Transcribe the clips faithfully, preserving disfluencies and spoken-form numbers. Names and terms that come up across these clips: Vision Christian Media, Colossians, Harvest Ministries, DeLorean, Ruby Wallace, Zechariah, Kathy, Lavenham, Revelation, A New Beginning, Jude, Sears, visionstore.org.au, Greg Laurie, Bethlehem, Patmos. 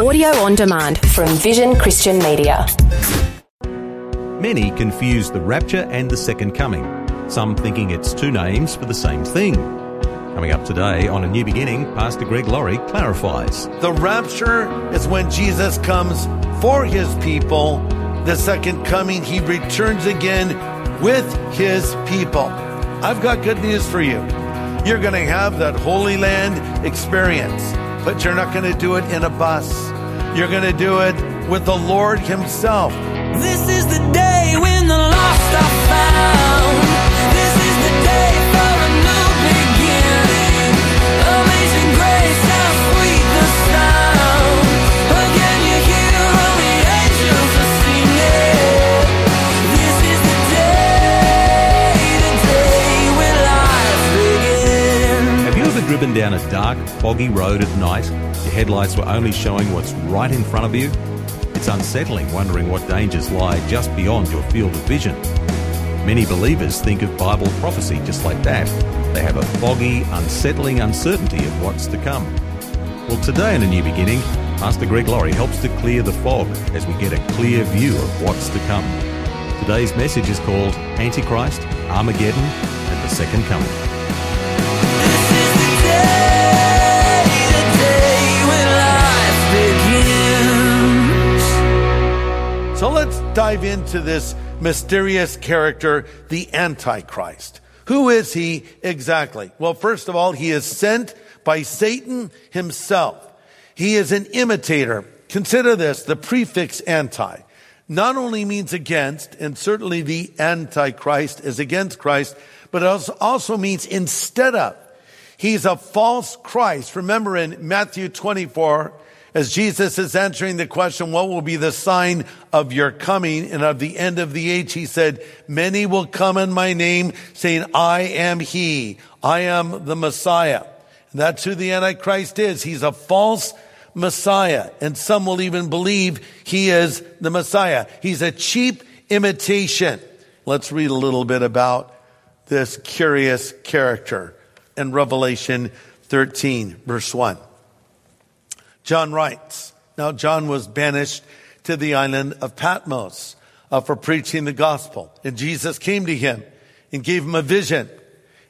Audio on demand from Vision Christian Media. Many confuse the rapture and the second coming, some thinking it's two names for the same thing. Coming up today on A New Beginning, Pastor Greg Laurie clarifies. The rapture is when Jesus comes for his people. The second coming, he returns again with his people. I've got good news for you. You're going to have that Holy Land experience, but you're not going to do it in a bus. You're going to do it with the Lord himself. This is the day when the lost are found. This is the day for a new beginning. Amazing grace, how sweet the sound. Again you hear only angels are singing. This is the day, the day when life begins. Have you ever driven down a dark, foggy road at night? Your headlights were only showing what's right in front of you? It's unsettling wondering what dangers lie just beyond your field of vision. Many believers think of Bible prophecy just like that. They have a foggy, unsettling uncertainty of what's to come. Well, today in A New Beginning, Pastor Greg Laurie helps to clear the fog as we get a clear view of what's to come. Today's message is called Antichrist, Armageddon, and the Second Coming. So let's dive into this mysterious character, the Antichrist. Who is he exactly? Well, first of all, he is sent by Satan himself. He is an imitator. Consider this, the prefix anti not only means against, and certainly the Antichrist is against Christ, but it also means instead of. He's a false Christ. Remember in Matthew twenty-four, as Jesus is answering the question, what will be the sign of your coming and of the end of the age? He said, many will come in my name saying, I am he. I am the Messiah. And that's who the Antichrist is. He's a false Messiah. And some will even believe he is the Messiah. He's a cheap imitation. Let's read a little bit about this curious character in Revelation thirteen, verse one. John writes, now John was banished to the island of Patmos uh, for preaching the gospel. And Jesus came to him and gave him a vision.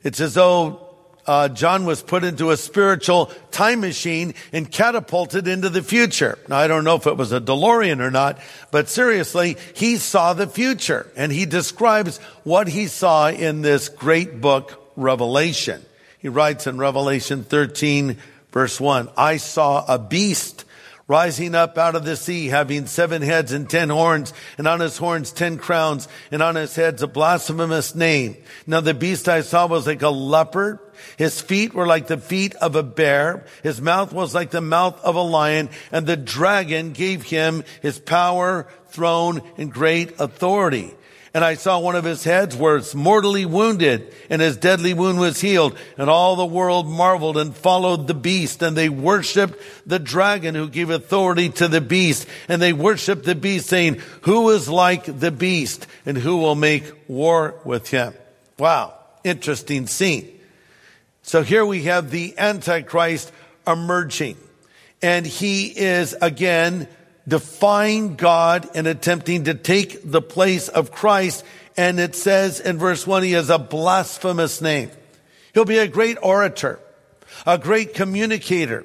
It's as though uh, John was put into a spiritual time machine and catapulted into the future. Now, I don't know if it was a DeLorean or not, but seriously, he saw the future. And he describes what he saw in this great book, Revelation. He writes in Revelation thirteen, verse one, I saw a beast rising up out of the sea, having seven heads and ten horns, and on his horns ten crowns, and on his heads a blasphemous name. Now the beast I saw was like a leopard. His feet were like the feet of a bear. His mouth was like the mouth of a lion. And the dragon gave him his power, throne, and great authority. And I saw one of his heads was mortally wounded, and his deadly wound was healed. And all the world marveled and followed the beast, and they worshipped the dragon who gave authority to the beast. And they worshipped the beast, saying, who is like the beast, and who will make war with him? Wow, interesting scene. So here we have the Antichrist emerging. And he is, again, defying God and attempting to take the place of Christ. And it says in verse one, he has a blasphemous name. He'll be a great orator, a great communicator,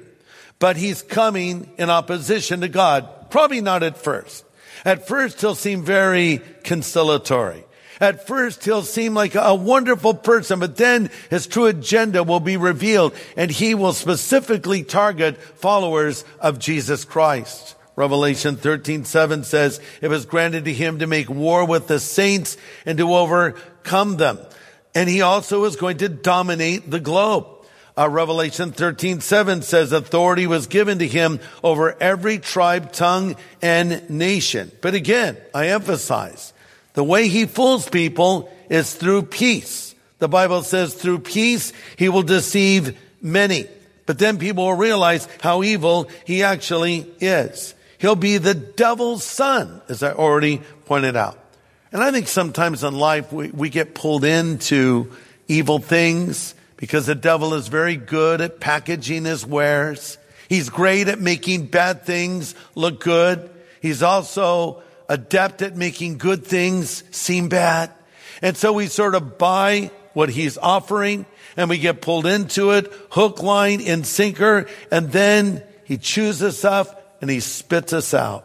but he's coming in opposition to God. Probably not at first. At first, he'll seem very conciliatory. At first, he'll seem like a wonderful person, but then his true agenda will be revealed, and he will specifically target followers of Jesus Christ. Revelation thirteen seven says, it was granted to him to make war with the saints and to overcome them. And he also is going to dominate the globe. Uh, Revelation thirteen seven says, authority was given to him over every tribe, tongue, and nation. But again, I emphasize, the way he fools people is through peace. The Bible says, through peace, he will deceive many. But then people will realize how evil he actually is. He'll be the devil's son, as I already pointed out. And I think sometimes in life we, we get pulled into evil things because the devil is very good at packaging his wares. He's great at making bad things look good. He's also adept at making good things seem bad. And so we sort of buy what he's offering and we get pulled into it, hook, line, and sinker. And then he chews us up and he spits us out.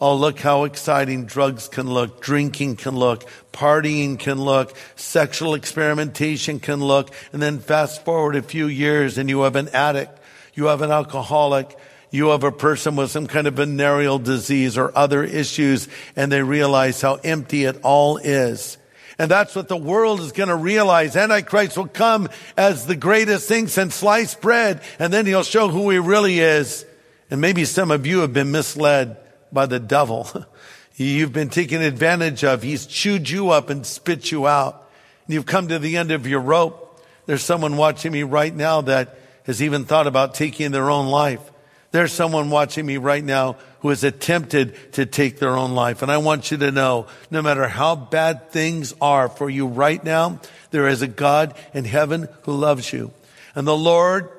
Oh, look how exciting drugs can look, drinking can look, partying can look, sexual experimentation can look. And then fast forward a few years and you have an addict, you have an alcoholic, you have a person with some kind of venereal disease or other issues, and they realize how empty it all is. And that's what the world is going to realize. Antichrist will come as the greatest thing since sliced bread, and then he'll show who he really is. And maybe some of you have been misled by the devil. You've been taken advantage of. He's chewed you up and spit you out. And you've come to the end of your rope. There's someone watching me right now that has even thought about taking their own life. There's someone watching me right now who has attempted to take their own life. And I want you to know, no matter how bad things are for you right now, there is a God in heaven who loves you. And the Lord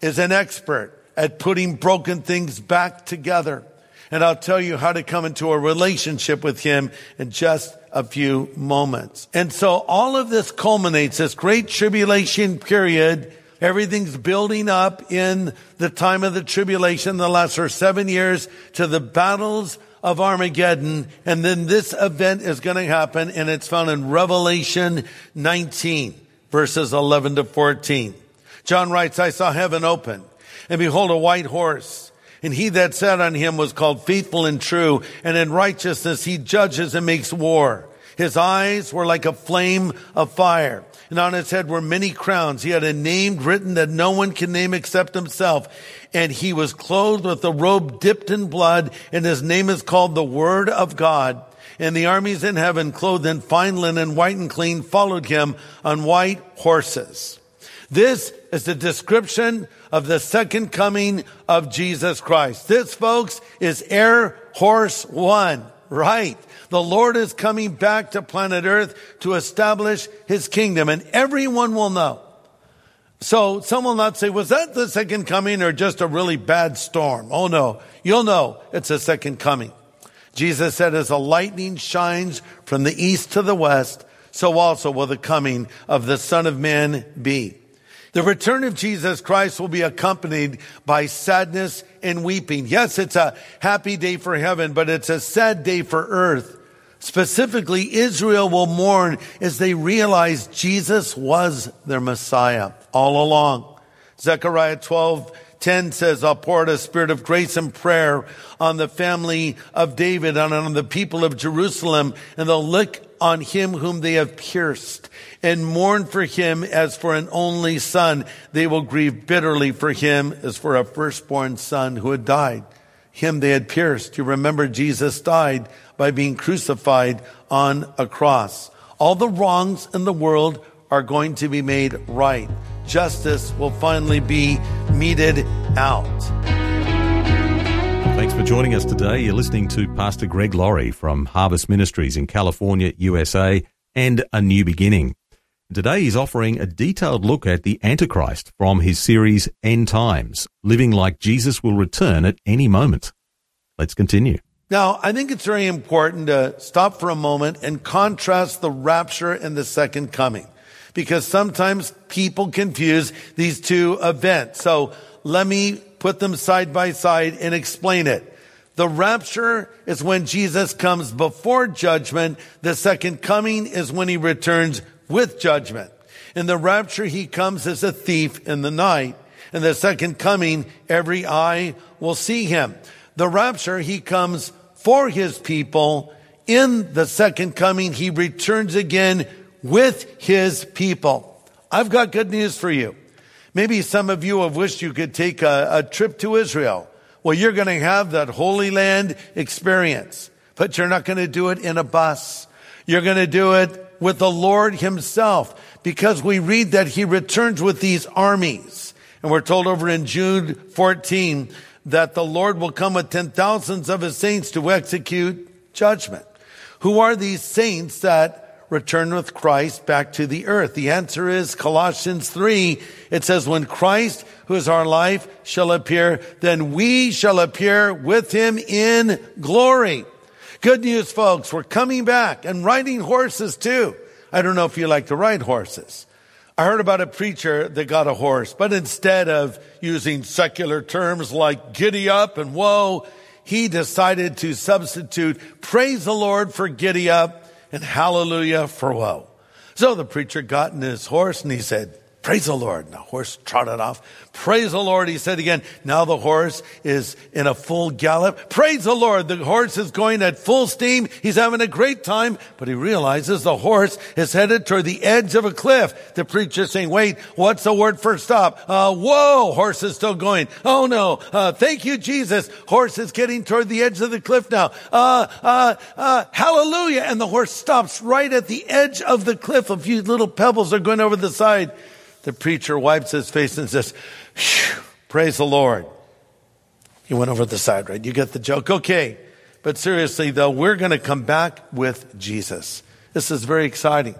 is an expert at putting broken things back together. And I'll tell you how to come into a relationship with him in just a few moments. And so all of this culminates, this great tribulation period. Everything's building up in the time of the tribulation, the lesser seven years, to the battles of Armageddon. And then this event is going to happen, and it's found in Revelation nineteen, verses eleven to fourteen. John writes, I saw heaven open, and behold, a white horse. And he that sat on him was called Faithful and True, and in righteousness he judges and makes war. His eyes were like a flame of fire, and on his head were many crowns. He had a name written that no one can name except himself. And he was clothed with a robe dipped in blood, and his name is called the Word of God. And the armies in heaven, clothed in fine linen, white and clean, followed him on white horses. This is the description of the second coming of Jesus Christ. This, folks, is Air Horse One, right? The Lord is coming back to planet Earth to establish his kingdom, and everyone will know. So some will not say, was that the second coming or just a really bad storm? Oh, no. You'll know it's a second coming. Jesus said, as the lightning shines from the east to the west, so also will the coming of the Son of Man be. The return of Jesus Christ will be accompanied by sadness and weeping. Yes, it's a happy day for heaven, but it's a sad day for earth. Specifically, Israel will mourn as they realize Jesus was their Messiah all along. Zechariah twelve ten says, I'll pour out a spirit of grace and prayer on the family of David and on the people of Jerusalem, and they'll look on him whom they have pierced and mourn for him as for an only son. They will grieve bitterly for him as for a firstborn son who had died. Him they had pierced. You remember Jesus died by being crucified on a cross. All the wrongs in the world are going to be made right. Justice will finally be meted out. Thanks for joining us today. You're listening to Pastor Greg Laurie from Harvest Ministries in California, U S A, and A New Beginning. Today he's offering a detailed look at the Antichrist from his series End Times, Living Like Jesus Will Return at Any Moment. Let's continue. Now, I think it's very important to stop for a moment and contrast the rapture and the second coming, because sometimes people confuse these two events. So let me put them side by side and explain it. The rapture is when Jesus comes before judgment. The second coming is when he returns with judgment. In the rapture, he comes as a thief in the night. In the second coming, every eye will see him. The rapture, he comes for his people. In the second coming, he returns again with his people. I've got good news for you. Maybe some of you have wished you could take a, a trip to Israel. Well, you're going to have that Holy Land experience, but you're not going to do it in a bus. You're going to do it with the Lord himself, because we read that he returns with these armies. And we're told over in Jude fourteen that the Lord will come with ten thousands of his saints to execute judgment. Who are these saints that return with Christ back to the earth? The answer is Colossians three. It says, when Christ, who is our life, shall appear, then we shall appear with him in glory. Good news, folks. We're coming back and riding horses too. I don't know if you like to ride horses. I heard about a preacher that got a horse, but instead of using secular terms like giddy up and whoa, he decided to substitute praise the Lord for giddy up and hallelujah for whoa. So the preacher got in his horse and he said, praise the Lord. And the horse trotted off. Praise the Lord, he said again. Now the horse is in a full gallop. Praise the Lord. The horse is going at full steam. He's having a great time. But he realizes the horse is headed toward the edge of a cliff. The preacher's saying, wait, what's the word for stop? Uh, whoa, horse is still going. Oh no, uh, thank you, Jesus. Horse is getting toward the edge of the cliff now. Uh, uh, uh, hallelujah. And the horse stops right at the edge of the cliff. A few little pebbles are going over the side. The preacher wipes his face and says, praise the Lord. He went over the side, right? You get the joke? Okay. But seriously, though, we're going to come back with Jesus. This is very exciting.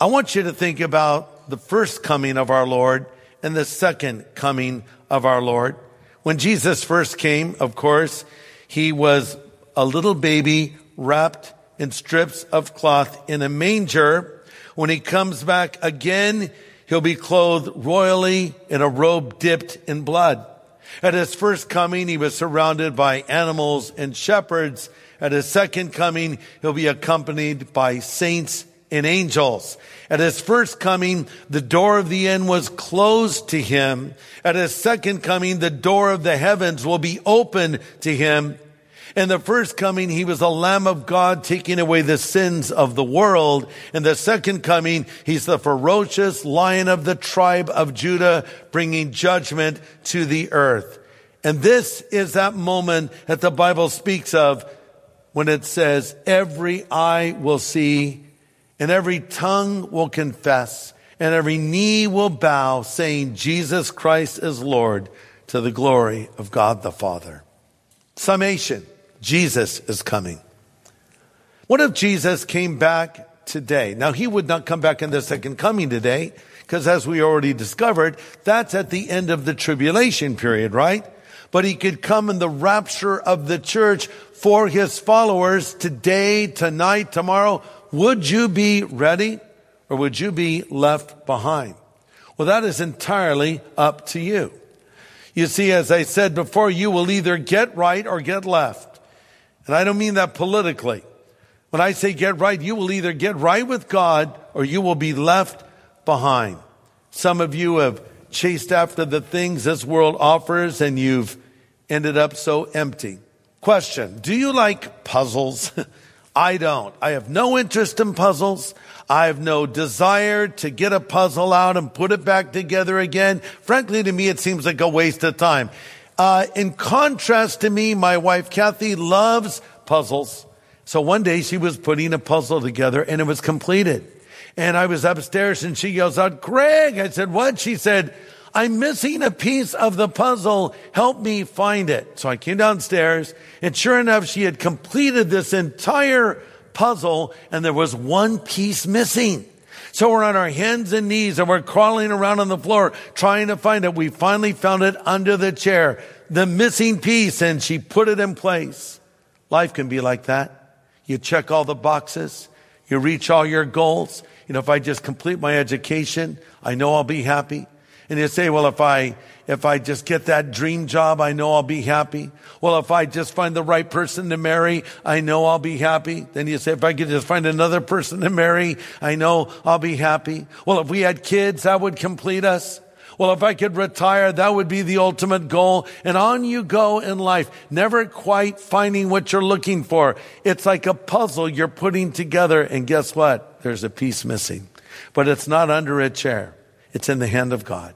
I want you to think about the first coming of our Lord and the second coming of our Lord. When Jesus first came, of course, he was a little baby wrapped in strips of cloth in a manger. When he comes back again, he'll be clothed royally in a robe dipped in blood. At his first coming, he was surrounded by animals and shepherds. At his second coming, he'll be accompanied by saints and angels. At his first coming, the door of the inn was closed to him. At his second coming, the door of the heavens will be open to him. In the first coming, he was the Lamb of God taking away the sins of the world. In the second coming, he's the ferocious lion of the tribe of Judah, bringing judgment to the earth. And this is that moment that the Bible speaks of when it says, every eye will see and every tongue will confess and every knee will bow, saying, Jesus Christ is Lord, to the glory of God the Father. Summation. Jesus is coming. What if Jesus came back today? Now, he would not come back in the second coming today, because as we already discovered, that's at the end of the tribulation period, right? But he could come in the rapture of the church for his followers today, tonight, tomorrow. Would you be ready, or would you be left behind? Well, that is entirely up to you. You see, as I said before, you will either get right or get left. And I don't mean that politically. When I say get right, you will either get right with God or you will be left behind. Some of you have chased after the things this world offers and you've ended up so empty. Question, do you like puzzles? I don't. I have no interest in puzzles. I have no desire to get a puzzle out and put it back together again. Frankly, to me, it seems like a waste of time. Uh, in contrast to me, my wife, Kathy, loves puzzles. So one day she was putting a puzzle together and it was completed. And I was upstairs and she yells out, Greg. I said, what? She said, I'm missing a piece of the puzzle. Help me find it. So I came downstairs and sure enough, she had completed this entire puzzle and there was one piece missing. So we're on our hands and knees and we're crawling around on the floor trying to find it. We finally found it under the chair, the missing piece, and she put it in place. Life can be like that. You check all the boxes. You reach all your goals. You know, if I just complete my education, I know I'll be happy. And you say, well, if I, if I just get that dream job, I know I'll be happy. Well, if I just find the right person to marry, I know I'll be happy. Then you say, if I could just find another person to marry, I know I'll be happy. Well, if we had kids, that would complete us. Well, if I could retire, that would be the ultimate goal. And on you go in life, never quite finding what you're looking for. It's like a puzzle you're putting together. And guess what? There's a piece missing, but it's not under a chair. It's in the hand of God.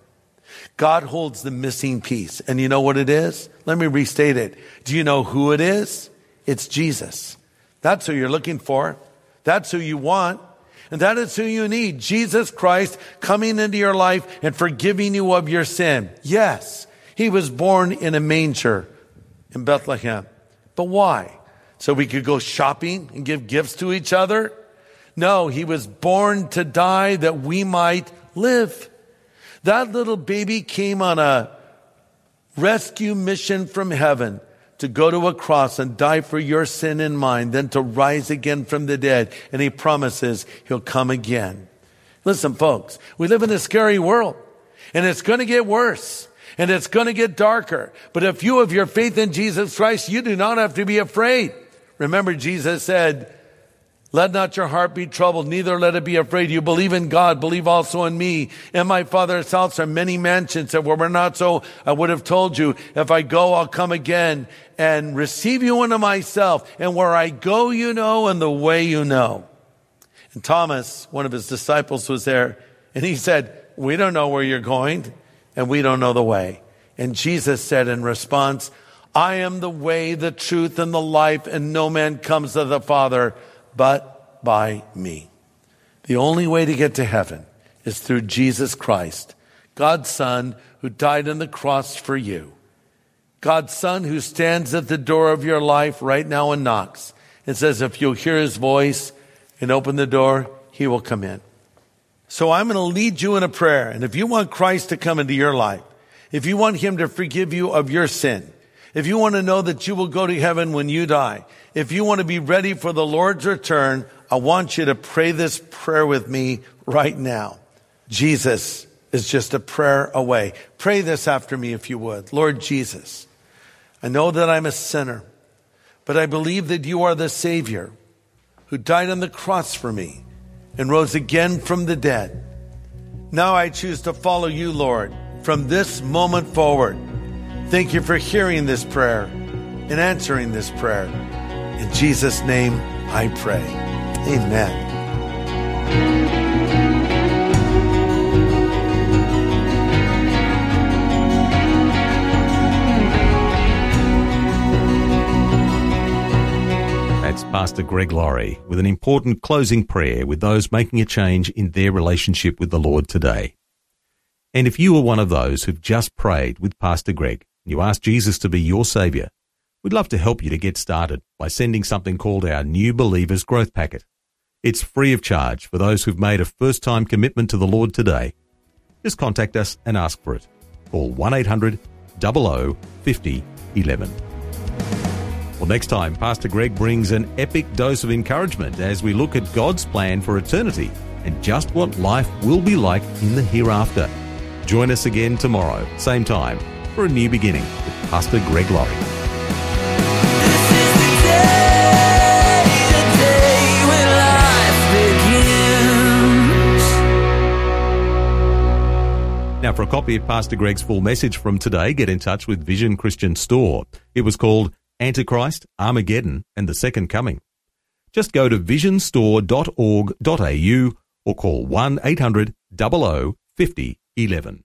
God holds the missing piece. And you know what it is? Let me restate it. Do you know who it is? It's Jesus. That's who you're looking for. That's who you want. And that is who you need. Jesus Christ coming into your life and forgiving you of your sin. Yes, he was born in a manger in Bethlehem. But why? So we could go shopping and give gifts to each other? No, he was born to die that we might live. That little baby came on a rescue mission from heaven to go to a cross and die for your sin and mine, then to rise again from the dead. And he promises he'll come again. Listen, folks, we live in a scary world, and it's going to get worse, and it's going to get darker. But if you have your faith in Jesus Christ, you do not have to be afraid. Remember, Jesus said, let not your heart be troubled, neither let it be afraid. You believe in God, believe also in me. In my Father's house are many mansions. If it were not so, I would have told you. If I go, I'll come again and receive you unto myself. And where I go, you know, and the way you know. And Thomas, one of his disciples, was there. And he said, we don't know where you're going, and we don't know the way. And Jesus said in response, I am the way, the truth, and the life, and no man comes to the Father but by me. The only way to get to heaven is through Jesus Christ, God's Son, who died on the cross for you. God's Son, who stands at the door of your life right now and knocks and says, if you'll hear his voice and open the door, he will come in. So I'm going to lead you in a prayer. And if you want Christ to come into your life, if you want him to forgive you of your sin, if you want to know that you will go to heaven when you die, if you want to be ready for the Lord's return, I want you to pray this prayer with me right now. Jesus is just a prayer away. Pray this after me if you would. Lord Jesus, I know that I'm a sinner, but I believe that you are the Savior who died on the cross for me and rose again from the dead. Now I choose to follow you, Lord, from this moment forward. Thank you for hearing this prayer and answering this prayer. In Jesus' name, I pray. Amen. That's Pastor Greg Laurie with an important closing prayer with those making a change in their relationship with the Lord today. And if you were one of those who've just prayed with Pastor Greg, you ask Jesus to be your Saviour, we'd love to help you to get started by sending something called our New Believers Growth Packet. It's free of charge for those who've made a first-time commitment to the Lord today. Just contact us and ask for it. Call one eight hundred, double oh, fifty, eleven. Well, next time, Pastor Greg brings an epic dose of encouragement as we look at God's plan for eternity and just what life will be like in the hereafter. Join us again tomorrow, same time, for A New Beginning with Pastor Greg Laurie. Now, for a copy of Pastor Greg's full message from today, get in touch with Vision Christian Store. It was called Antichrist, Armageddon, and the Second Coming. Just go to vision store dot org dot a u or call one eight hundred, double oh, fifty, eleven.